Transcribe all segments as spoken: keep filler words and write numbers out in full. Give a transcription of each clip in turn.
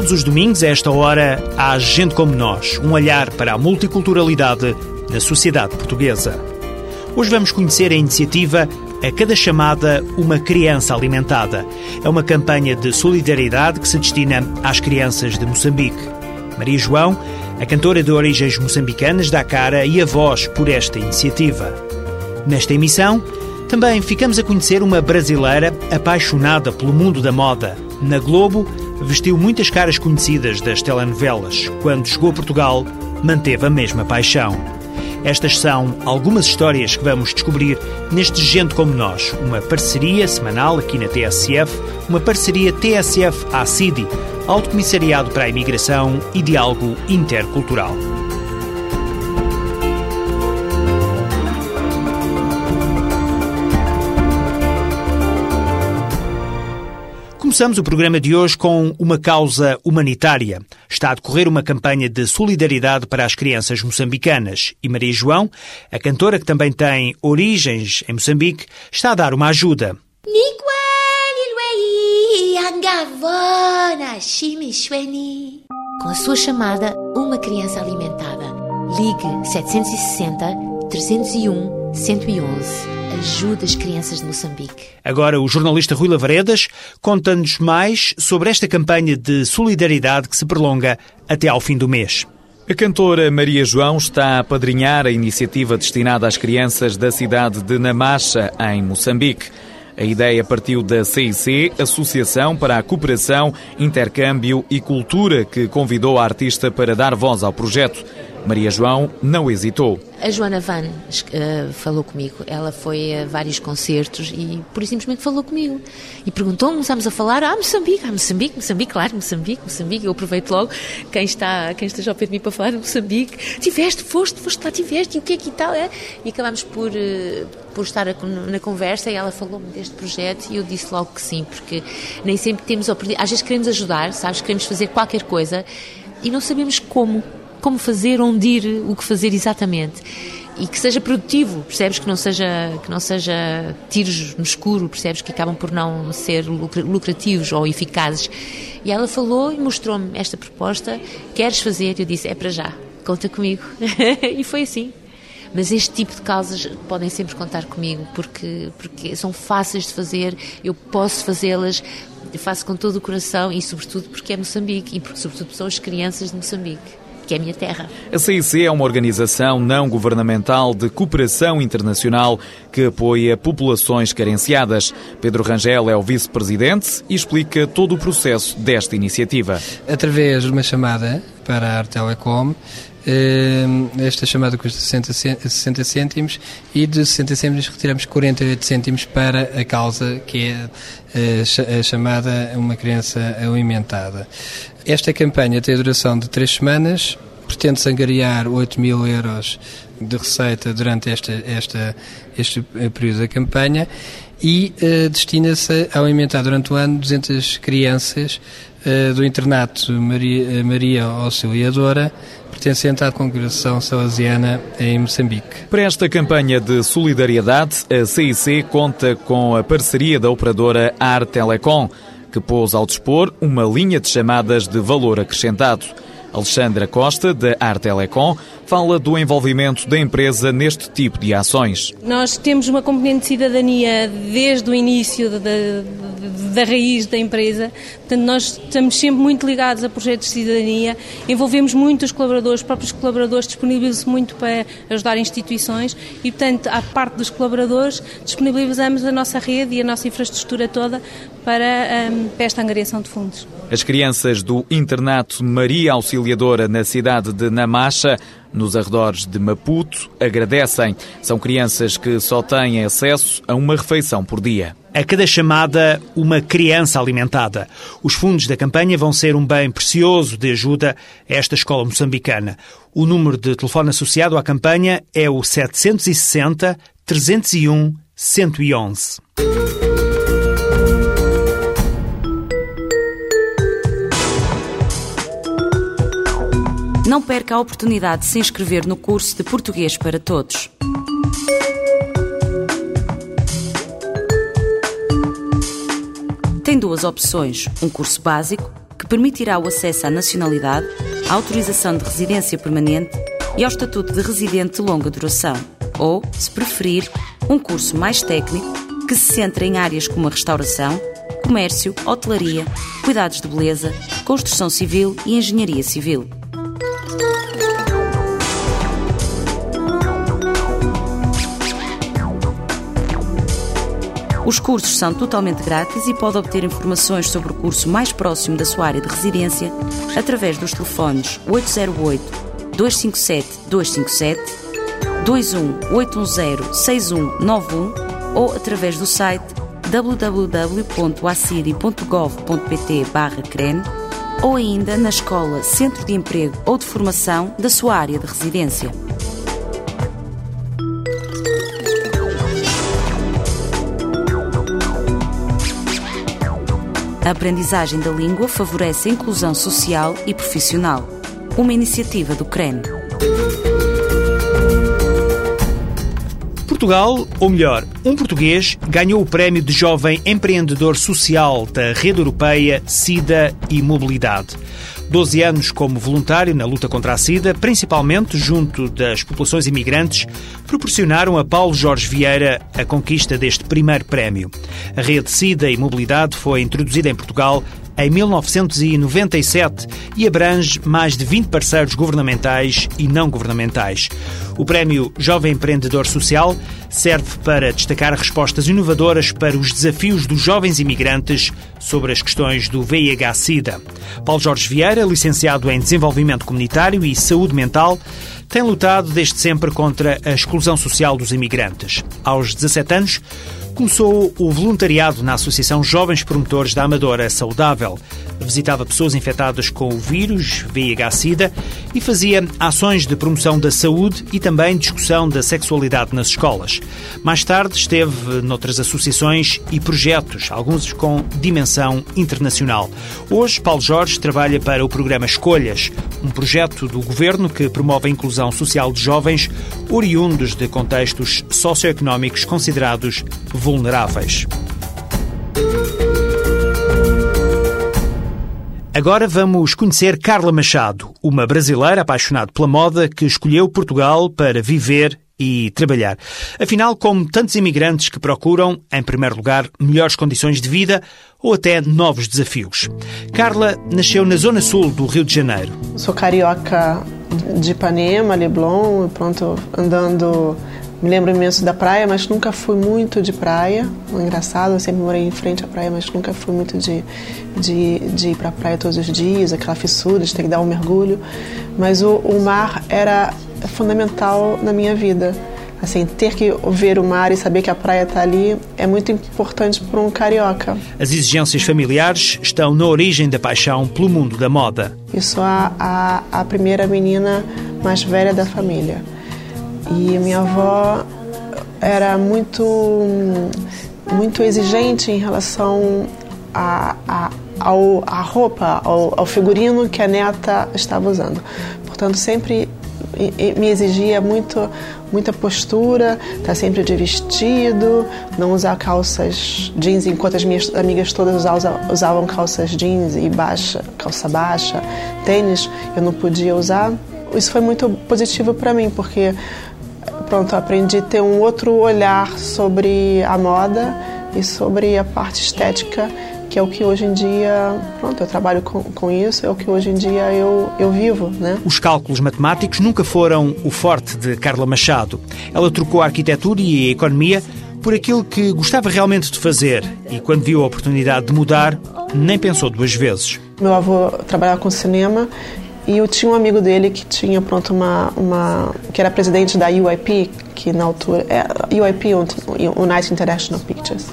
Todos os domingos, a esta hora, há Gente Como Nós, um olhar para a multiculturalidade na sociedade portuguesa. Hoje vamos conhecer a iniciativa A Cada Chamada, Uma Criança Alimentada. É uma campanha de solidariedade que se destina às crianças de Moçambique. Maria João, a cantora de origens moçambicanas, dá cara e a voz por esta iniciativa. Nesta emissão, também ficamos a conhecer uma brasileira apaixonada pelo mundo da moda. Na Globo, vestiu muitas caras conhecidas das telenovelas. Quando chegou a Portugal, manteve a mesma paixão. Estas são algumas histórias que vamos descobrir neste Gente Como Nós, uma parceria semanal aqui na T S F, uma parceria T S F-A C I D I, Alto Comissariado para a Imigração e Diálogo Intercultural. Começamos o programa de hoje com uma causa humanitária. Está a decorrer uma campanha de solidariedade para as crianças moçambicanas e Maria João, a cantora que também tem origens em Moçambique, está a dar uma ajuda. Com a sua chamada, uma criança alimentada. Ligue sete seis zero, três zero um, um um um. Ajuda as crianças de Moçambique. Agora o jornalista Rui Lavaredas conta-nos mais sobre esta campanha de solidariedade que se prolonga até ao fim do mês. A cantora Maria João está a apadrinhar a iniciativa destinada às crianças da cidade de Namacha, em Moçambique. A ideia partiu da C I C, Associação para a Cooperação, Intercâmbio e Cultura, que convidou a artista para dar voz ao projeto. Maria João não hesitou. A Joana Van uh, falou comigo. Ela foi a vários concertos e, por simplesmente, falou comigo. E perguntou-me, começámos a falar, ah, Moçambique, ah, Moçambique, Moçambique, claro, Moçambique, Moçambique. Eu aproveito logo quem está, quem esteja ao pé de mim para falar de Moçambique. Tiveste, foste, foste lá, tiveste, e o que é que tal é? E acabámos por, uh, por estar a, na conversa e ela falou-me deste projeto e eu disse logo que sim, porque nem sempre temos oportunidade. Às vezes queremos ajudar, sabes, queremos fazer qualquer coisa e não sabemos como. como fazer, onde ir, o que fazer exatamente e que seja produtivo, percebes, que não seja, que não seja tiros no escuro, percebes, que acabam por não ser lucrativos ou eficazes. E ela falou e mostrou-me esta proposta, queres fazer? Eu disse, é para já, conta comigo. E foi assim. Mas este tipo de causas podem sempre contar comigo, porque, porque são fáceis de fazer, eu posso fazê-las, faço com todo o coração e sobretudo porque é Moçambique e porque sobretudo são as crianças de Moçambique, que é a minha terra. A C I C é uma organização não-governamental de cooperação internacional que apoia populações carenciadas. Pedro Rangel é o vice-presidente e explica todo o processo desta iniciativa. Através de uma chamada para a Artelecom, esta chamada custa sessenta cêntimos e de sessenta cêntimos retiramos quarenta e oito cêntimos para a causa que é a chamada Uma Criança Alimentada. Esta campanha tem a duração de três semanas, pretende angariar oito mil euros de receita durante esta, esta, este período da campanha e eh, destina-se a alimentar durante o ano duzentas crianças eh, do internato Maria, Maria Auxiliadora, pertencente à congregação salesiana em Moçambique. Para esta campanha de solidariedade, a C I C conta com a parceria da operadora Artelecom, que pôs ao dispor uma linha de chamadas de valor acrescentado. Alexandra Costa, da Artelecom, fala do envolvimento da empresa neste tipo de ações. Nós temos uma componente de cidadania desde o início da, da raiz da empresa, portanto nós estamos sempre muito ligados a projetos de cidadania, envolvemos muito os colaboradores, os próprios colaboradores disponibilizam-se muito para ajudar instituições e, portanto, à parte dos colaboradores, disponibilizamos a nossa rede e a nossa infraestrutura toda para, um, para esta angariação de fundos. As crianças do internato Maria Auxiliadora na cidade de Namacha, nos arredores de Maputo, agradecem. São crianças que só têm acesso a uma refeição por dia. A cada chamada, uma criança alimentada. Os fundos da campanha vão ser um bem precioso de ajuda a esta escola moçambicana. O número de telefone associado à campanha é o sete seis zero, três zero um, um um um. Não perca a oportunidade de se inscrever no curso de Português para Todos. Tem duas opções, um curso básico, que permitirá o acesso à nacionalidade, à autorização de residência permanente e ao estatuto de residente de longa duração, ou, se preferir, um curso mais técnico que se centra em áreas como a restauração, comércio, hotelaria, cuidados de beleza, construção civil e engenharia civil. Os cursos são totalmente grátis e pode obter informações sobre o curso mais próximo da sua área de residência através dos telefones oito zero oito, dois cinco sete, dois cinco sete, dois um oito um zero seis um nove um ou através do site w w w ponto aciri ponto gov ponto pt barra C R E M ou ainda na escola, centro de emprego ou de formação da sua área de residência. A aprendizagem da língua favorece a inclusão social e profissional. Uma iniciativa do C R E M. Portugal, ou melhor, um português, ganhou o prémio de Jovem Empreendedor Social da Rede Europeia SIDA e Mobilidade. doze anos como voluntário na luta contra a SIDA, principalmente junto das populações imigrantes, proporcionaram a Paulo Jorge Vieira a conquista deste primeiro prémio. A rede SIDA e Mobilidade foi introduzida em Portugal em mil novecentos e noventa e sete e abrange mais de vinte parceiros governamentais e não governamentais. O Prémio Jovem Empreendedor Social serve para destacar respostas inovadoras para os desafios dos jovens imigrantes sobre as questões do V I H-SIDA. Paulo Jorge Vieira, licenciado em Desenvolvimento Comunitário e Saúde Mental, tem lutado desde sempre contra a exclusão social dos imigrantes. Aos dezassete anos, começou o voluntariado na Associação Jovens Promotores da Amadora Saudável. Visitava pessoas infectadas com o vírus V I H-SIDA e fazia ações de promoção da saúde e também discussão da sexualidade nas escolas. Mais tarde esteve noutras associações e projetos, alguns com dimensão internacional. Hoje, Paulo Jorge trabalha para o programa Escolhas, um projeto do governo que promove a inclusão social de jovens oriundos de contextos socioeconómicos considerados vulneráveis. Agora vamos conhecer Carla Machado, uma brasileira apaixonada pela moda que escolheu Portugal para viver e trabalhar. Afinal, como tantos imigrantes que procuram, em primeiro lugar, melhores condições de vida ou até novos desafios. Carla nasceu na zona sul do Rio de Janeiro. Sou carioca de Ipanema, Leblon, e pronto, andando... Me lembro imenso da praia, mas nunca fui muito de praia. Engraçado, eu sempre morei em frente à praia, mas nunca fui muito de, de, de ir para a praia todos os dias, aquela fissura de ter que dar um mergulho. Mas o, o mar era fundamental na minha vida. Assim, ter que ver o mar e saber que a praia está ali é muito importante para um carioca. As exigências familiares estão na origem da paixão pelo mundo da moda. Eu sou a, a, a primeira menina mais velha da família. E minha avó era muito, muito exigente em relação à a, a, a roupa, ao, ao figurino que a neta estava usando. Portanto, sempre me exigia muito, muita postura, estar sempre de vestido, não usar calças jeans, enquanto as minhas amigas todas usavam calças jeans e baixa, calça baixa, tênis, eu não podia usar. Isso foi muito positivo para mim, porque... Pronto, aprendi a ter um outro olhar sobre a moda e sobre a parte estética, que é o que hoje em dia, pronto, eu trabalho com, com isso, é o que hoje em dia eu, eu vivo, né? Os cálculos matemáticos nunca foram o forte de Carla Machado. Ela trocou a arquitetura e a economia por aquilo que gostava realmente de fazer e, quando viu a oportunidade de mudar, nem pensou duas vezes. Meu avô trabalhava com cinema. E eu tinha um amigo dele que tinha, pronto, uma, uma... que era presidente da U I P, que na altura... É, U I P, United International Pictures.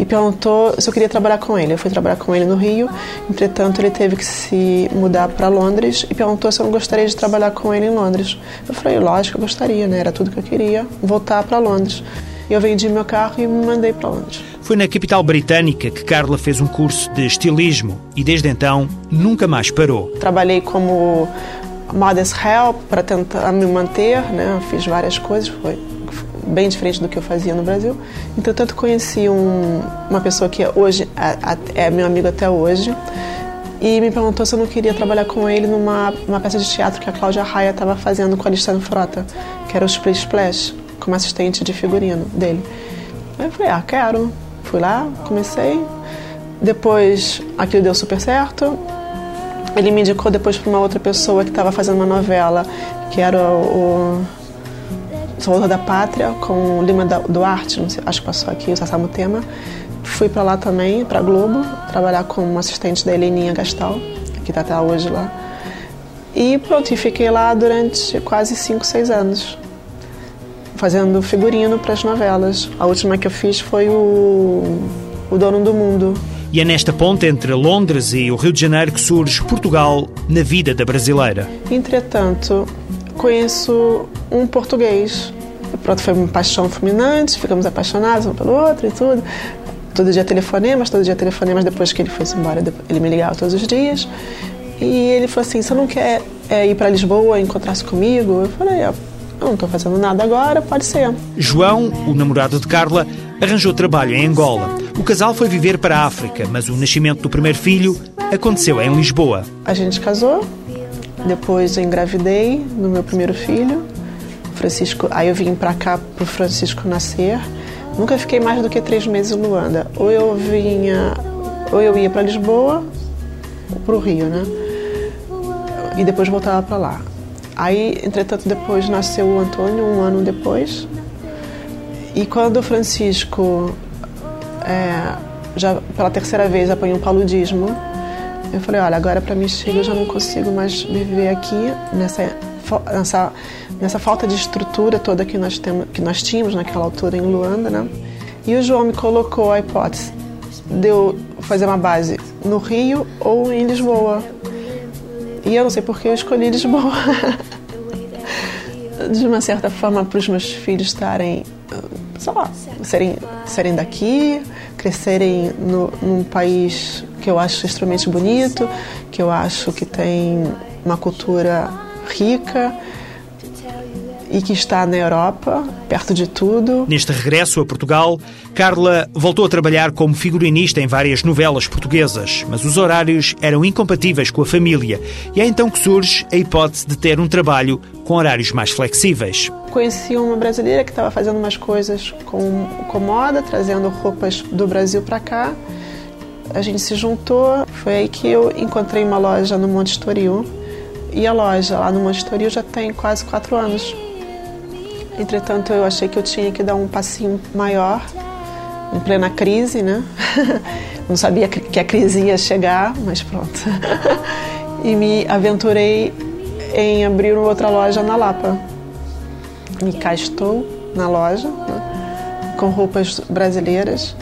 E perguntou se eu queria trabalhar com ele. Eu fui trabalhar com ele no Rio. Entretanto, ele teve que se mudar para Londres e perguntou se eu não gostaria de trabalhar com ele em Londres. Eu falei, lógico, eu gostaria, né? Era tudo que eu queria, voltar para Londres. Eu vendi meu carro e me mandei para Londres. Foi na capital britânica que Carla fez um curso de estilismo e, desde então, nunca mais parou. Trabalhei como Mother's Help para tentar me manter, né? Fiz várias coisas, foi bem diferente do que eu fazia no Brasil. Entretanto, conheci um, uma pessoa que hoje é, é meu amigo até hoje, e me perguntou se eu não queria trabalhar com ele numa uma peça de teatro que a Cláudia Raia estava fazendo com o Alexandre Frota, que era o Splash Splash, como assistente de figurino dele. Aí eu falei, ah, quero. Fui lá, comecei. Depois, aquilo deu super certo. Ele me indicou depois para uma outra pessoa que estava fazendo uma novela, que era o, o Salvador da Pátria, com o Lima Duarte, não sei, acho que passou aqui, o Sassamo Tema. Fui para lá também, para Globo, trabalhar como assistente da Eleninha Gastal, que está até hoje lá. E pronto, e fiquei lá durante quase cinco, seis anos, fazendo figurino para as novelas. A última que eu fiz foi o, o Dono do Mundo. E é nesta ponte entre Londres e o Rio de Janeiro que surge Portugal na vida da brasileira. Entretanto, conheço um português. Pronto, foi uma paixão fulminante, ficamos apaixonados um pelo outro e tudo. Todo dia telefonemas, todo dia telefonemas, depois que ele foi-se embora, ele me ligava todos os dias. E ele falou assim, você não quer é, ir para Lisboa encontrar-se comigo? Eu falei, ah, não estou fazendo nada agora, pode ser. João, o namorado de Carla, arranjou trabalho em Angola. O casal foi viver para a África, mas o nascimento do primeiro filho aconteceu em Lisboa. A gente casou, depois eu engravidei do meu primeiro filho, Francisco. Aí eu vim para cá para o Francisco nascer. Nunca fiquei mais do que três meses em Luanda. Ou eu vinha, ou eu ia para Lisboa, ou para o Rio, né? E depois voltava para lá. Aí, entretanto, depois nasceu o Antônio, um ano depois. E quando o Francisco É, já pela terceira vez apanhei um paludismo, eu falei, olha, agora para mim chega, eu já não consigo mais viver aqui nessa, nessa, nessa falta de estrutura toda que nós, temos, que nós tínhamos naquela altura em Luanda, né? E o João me colocou a hipótese de eu fazer uma base no Rio ou em Lisboa, e eu não sei porque eu escolhi Lisboa. De uma certa forma, para os meus filhos estarem, sei lá, serem, serem daqui, crescerem no, num país que eu acho extremamente bonito, que eu acho que tem uma cultura rica e que está na Europa, perto de tudo. Neste regresso a Portugal, Carla voltou a trabalhar como figurinista em várias novelas portuguesas, mas os horários eram incompatíveis com a família, e é então que surge a hipótese de ter um trabalho com horários mais flexíveis. Conheci uma brasileira que estava fazendo umas coisas com, com moda, trazendo roupas do Brasil para cá. A gente se juntou, foi aí que eu encontrei uma loja no Monte Estoril, e a loja lá no Monte Estoril já tem quase quatro anos. Entretanto, eu achei que eu tinha que dar um passinho maior, em plena crise, né? Não sabia que a crise ia chegar, mas pronto. E me aventurei em abrir outra loja na Lapa. E cá estou, na loja, né? Com roupas brasileiras,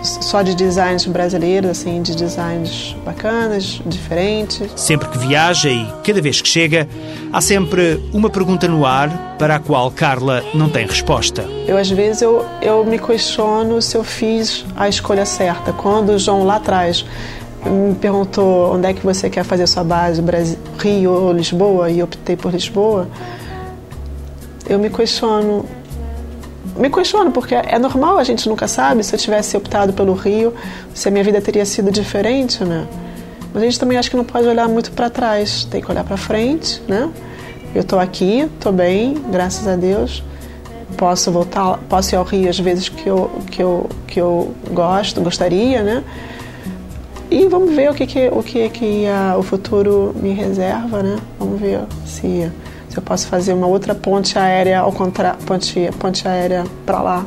só de designs brasileiros, assim, de designs bacanas, diferentes. Sempre que viaja e cada vez que chega, há sempre uma pergunta no ar para a qual Carla não tem resposta. Eu, às vezes, eu, eu me questiono se eu fiz a escolha certa. Quando o João, lá atrás, me perguntou onde é que você quer fazer a sua base, Brasil, Rio ou Lisboa, e eu optei por Lisboa, eu me questiono. Me questiono, porque é normal, a gente nunca sabe. Se eu tivesse optado pelo Rio, se a minha vida teria sido diferente, né? Mas a gente também acho que não pode olhar muito para trás, tem que olhar para frente, né? Eu estou aqui, estou bem, graças a Deus. Posso voltar, posso ir ao Rio às vezes que eu, que eu, que eu gosto, gostaria, né? E vamos ver o que, que, o, que, que a, o futuro me reserva, né? Vamos ver se... eu posso fazer uma outra ponte aérea ao contra... ponte, ponte aérea para lá.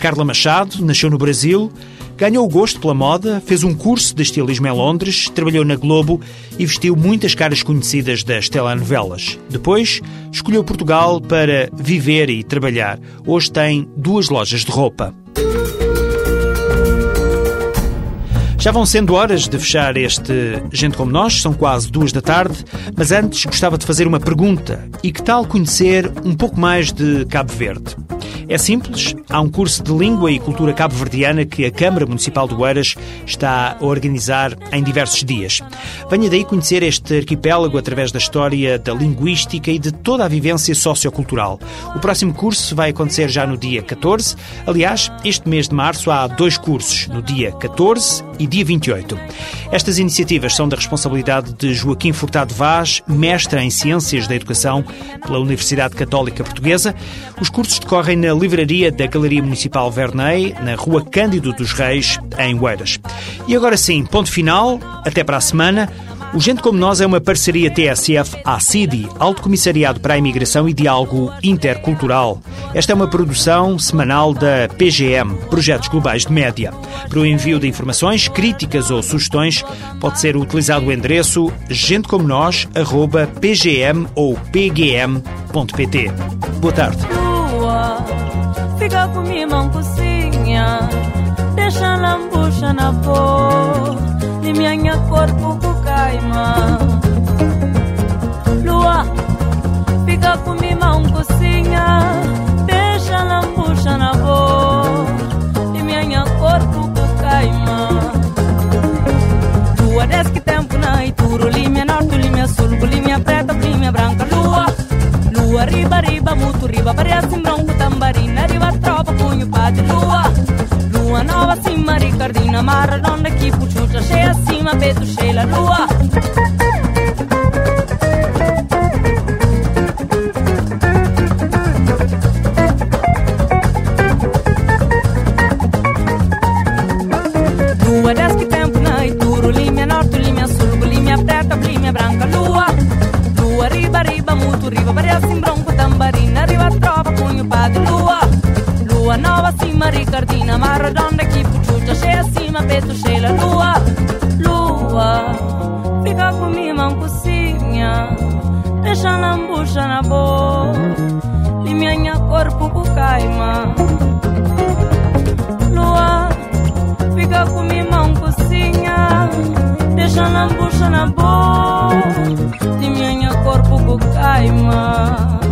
Carla Machado nasceu no Brasil, ganhou o gosto pela moda, fez um curso de estilismo em Londres, trabalhou na Globo e vestiu muitas caras conhecidas das telenovelas. Depois, escolheu Portugal para viver e trabalhar. Hoje tem duas lojas de roupa. Já vão sendo horas de fechar este Gente Como Nós, são quase duas da tarde, mas antes gostava de fazer uma pergunta. E que tal conhecer um pouco mais de Cabo Verde? É simples, há um curso de língua e cultura cabo-verdiana que a Câmara Municipal de Oeiras está a organizar em diversos dias. Venha daí conhecer este arquipélago através da história, da linguística e de toda a vivência sociocultural. O próximo curso vai acontecer já no dia catorze. Aliás, este mês de março há dois cursos, no dia catorze e dia vinte e oito. Estas iniciativas são da responsabilidade de Joaquim Furtado Vaz, mestre em Ciências da Educação pela Universidade Católica Portuguesa. Os cursos decorrem na livraria da Galeria Municipal Verney, na Rua Cândido dos Reis, em Oeiras. E agora sim, ponto final, até para a semana. O Gente Como Nós é uma parceria T S F-A C I D I, Alto Comissariado para a Imigração e Diálogo Intercultural. Esta é uma produção semanal da P G M, Projetos Globais de Média. Para o envio de informações, críticas ou sugestões, pode ser utilizado o endereço gentecomonos arroba p g m ou p g m ponto p t. Boa tarde. Fica comigo, mão cozinha, deixa lambucha na boca. E minha corpo bucaima. Lua, fica com minha mão cocinha, deixa a puxa na boca. E minha corpo bucaima. Lua, desce que tempo na ituro, limia norte, limia sul, limia preta, limia branca. Lua, lua, riba, riba, muito riba, parece um bronco, tambarina, riba, tropa, punho, padre. Lua. Lua nova, cima, Ricardina, Maradona, que puxucha, cheia acima, peito, cheia, lua. Lua, desce que tempo na Ituro, limia norte, limia sul, limia preta, limia branca, lua. Lua, riba, riba, muito riba, parece um bronco, tambarina, riba, trova, punho, padre, lua. Lua nova, cima, Ricardina, Maradona, que puxucha, cheia acima, peito, cheia, lua. Lua, fica com minha mão cocinha, deixa a lambucha na boca, e minha corpo bucaima. Lua, fica com minha mão cocinha, deixa a lambucha na boca, e minha corpo bucaima.